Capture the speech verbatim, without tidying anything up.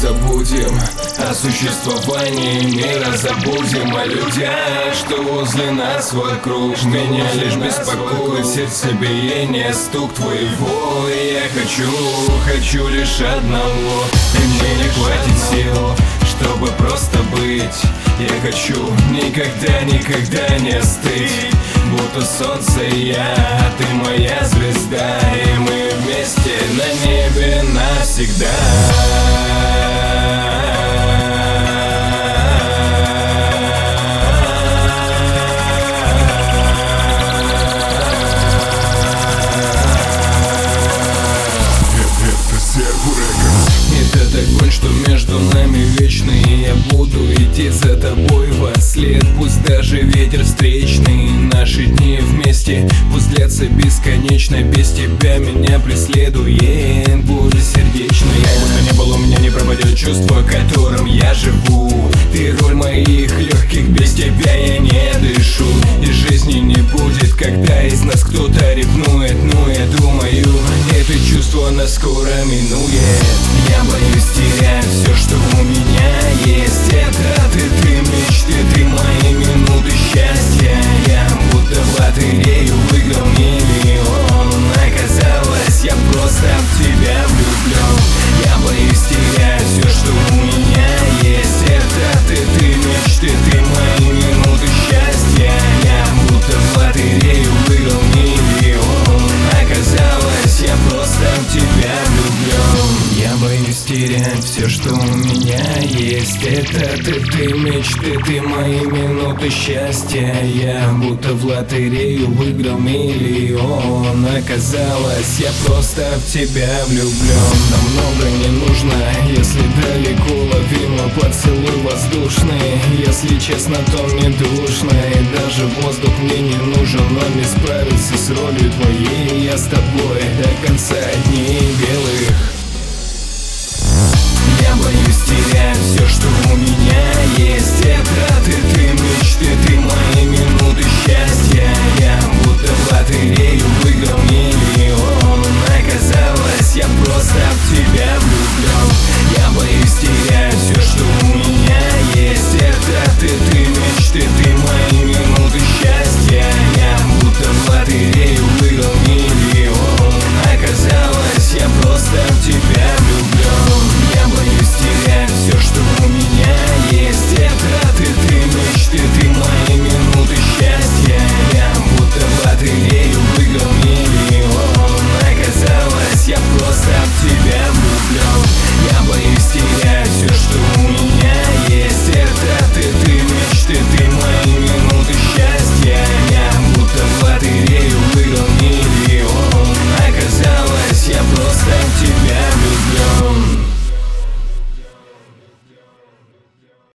забудем о существовании мира, забудем о людях, что возле нас, вокруг меня лишь беспокоит сердцебиение, стук твоего. И я хочу, хочу лишь одного, и мне не хватит сил, чтобы просто быть. Я хочу никогда, никогда не остыть, будто солнце я, а ты моя звезда, и мы вместе на небе навсегда. За тобой во след, пусть даже ветер встречный, наши дни вместе пусть длятся бесконечно, без тебя меня преследует буря сердечная. Как будто не было, у меня не пропадет чувство, которым я живу. Ты роль моих легких, без тебя я не дышу. И жизни не будет, когда из нас кто-то ревнует. Ну я думаю, это чувство нас скоро минует. Я боюсь терять все, что у меня есть. Это ты, ты мечты, ты мои минуты счастья. Я будто в лотерею выиграл миллион. Оказалось, я просто в тебя влюблен. Я боюсь терять все, что у меня есть. Это ты, ты мечты, ты мои минуты счастья. Я будто в лотерею выиграл миллион. Оказалось, я просто в тебя влюблен. Я боюсь терять все, что у меня есть. Это ты, ты мечты, ты мои минуты счастья. Я будто в лотерею выиграл миллион. Оказалось, я просто в тебя влюблен. Нам много не нужно, если далеко ловимо поцелуй воздушный. Если честно, то мне душно, и даже воздух мне не нужен. Но не справиться с ролью твоей, я с тобой до конца дней белых. Я боюсь терять все, что у меня есть. Это ты, ты мечты, ты мои минуты счастья. Я будто в лотерею выиграл миллион. Оказалось, я просто в тебя влюблен. Я боюсь терять все, что у меня есть. Это ты, ты мечты, ты мои минуты счастья. Я будто в лотерею выиграл миллион. Оказалось, я просто в тебя влюблен.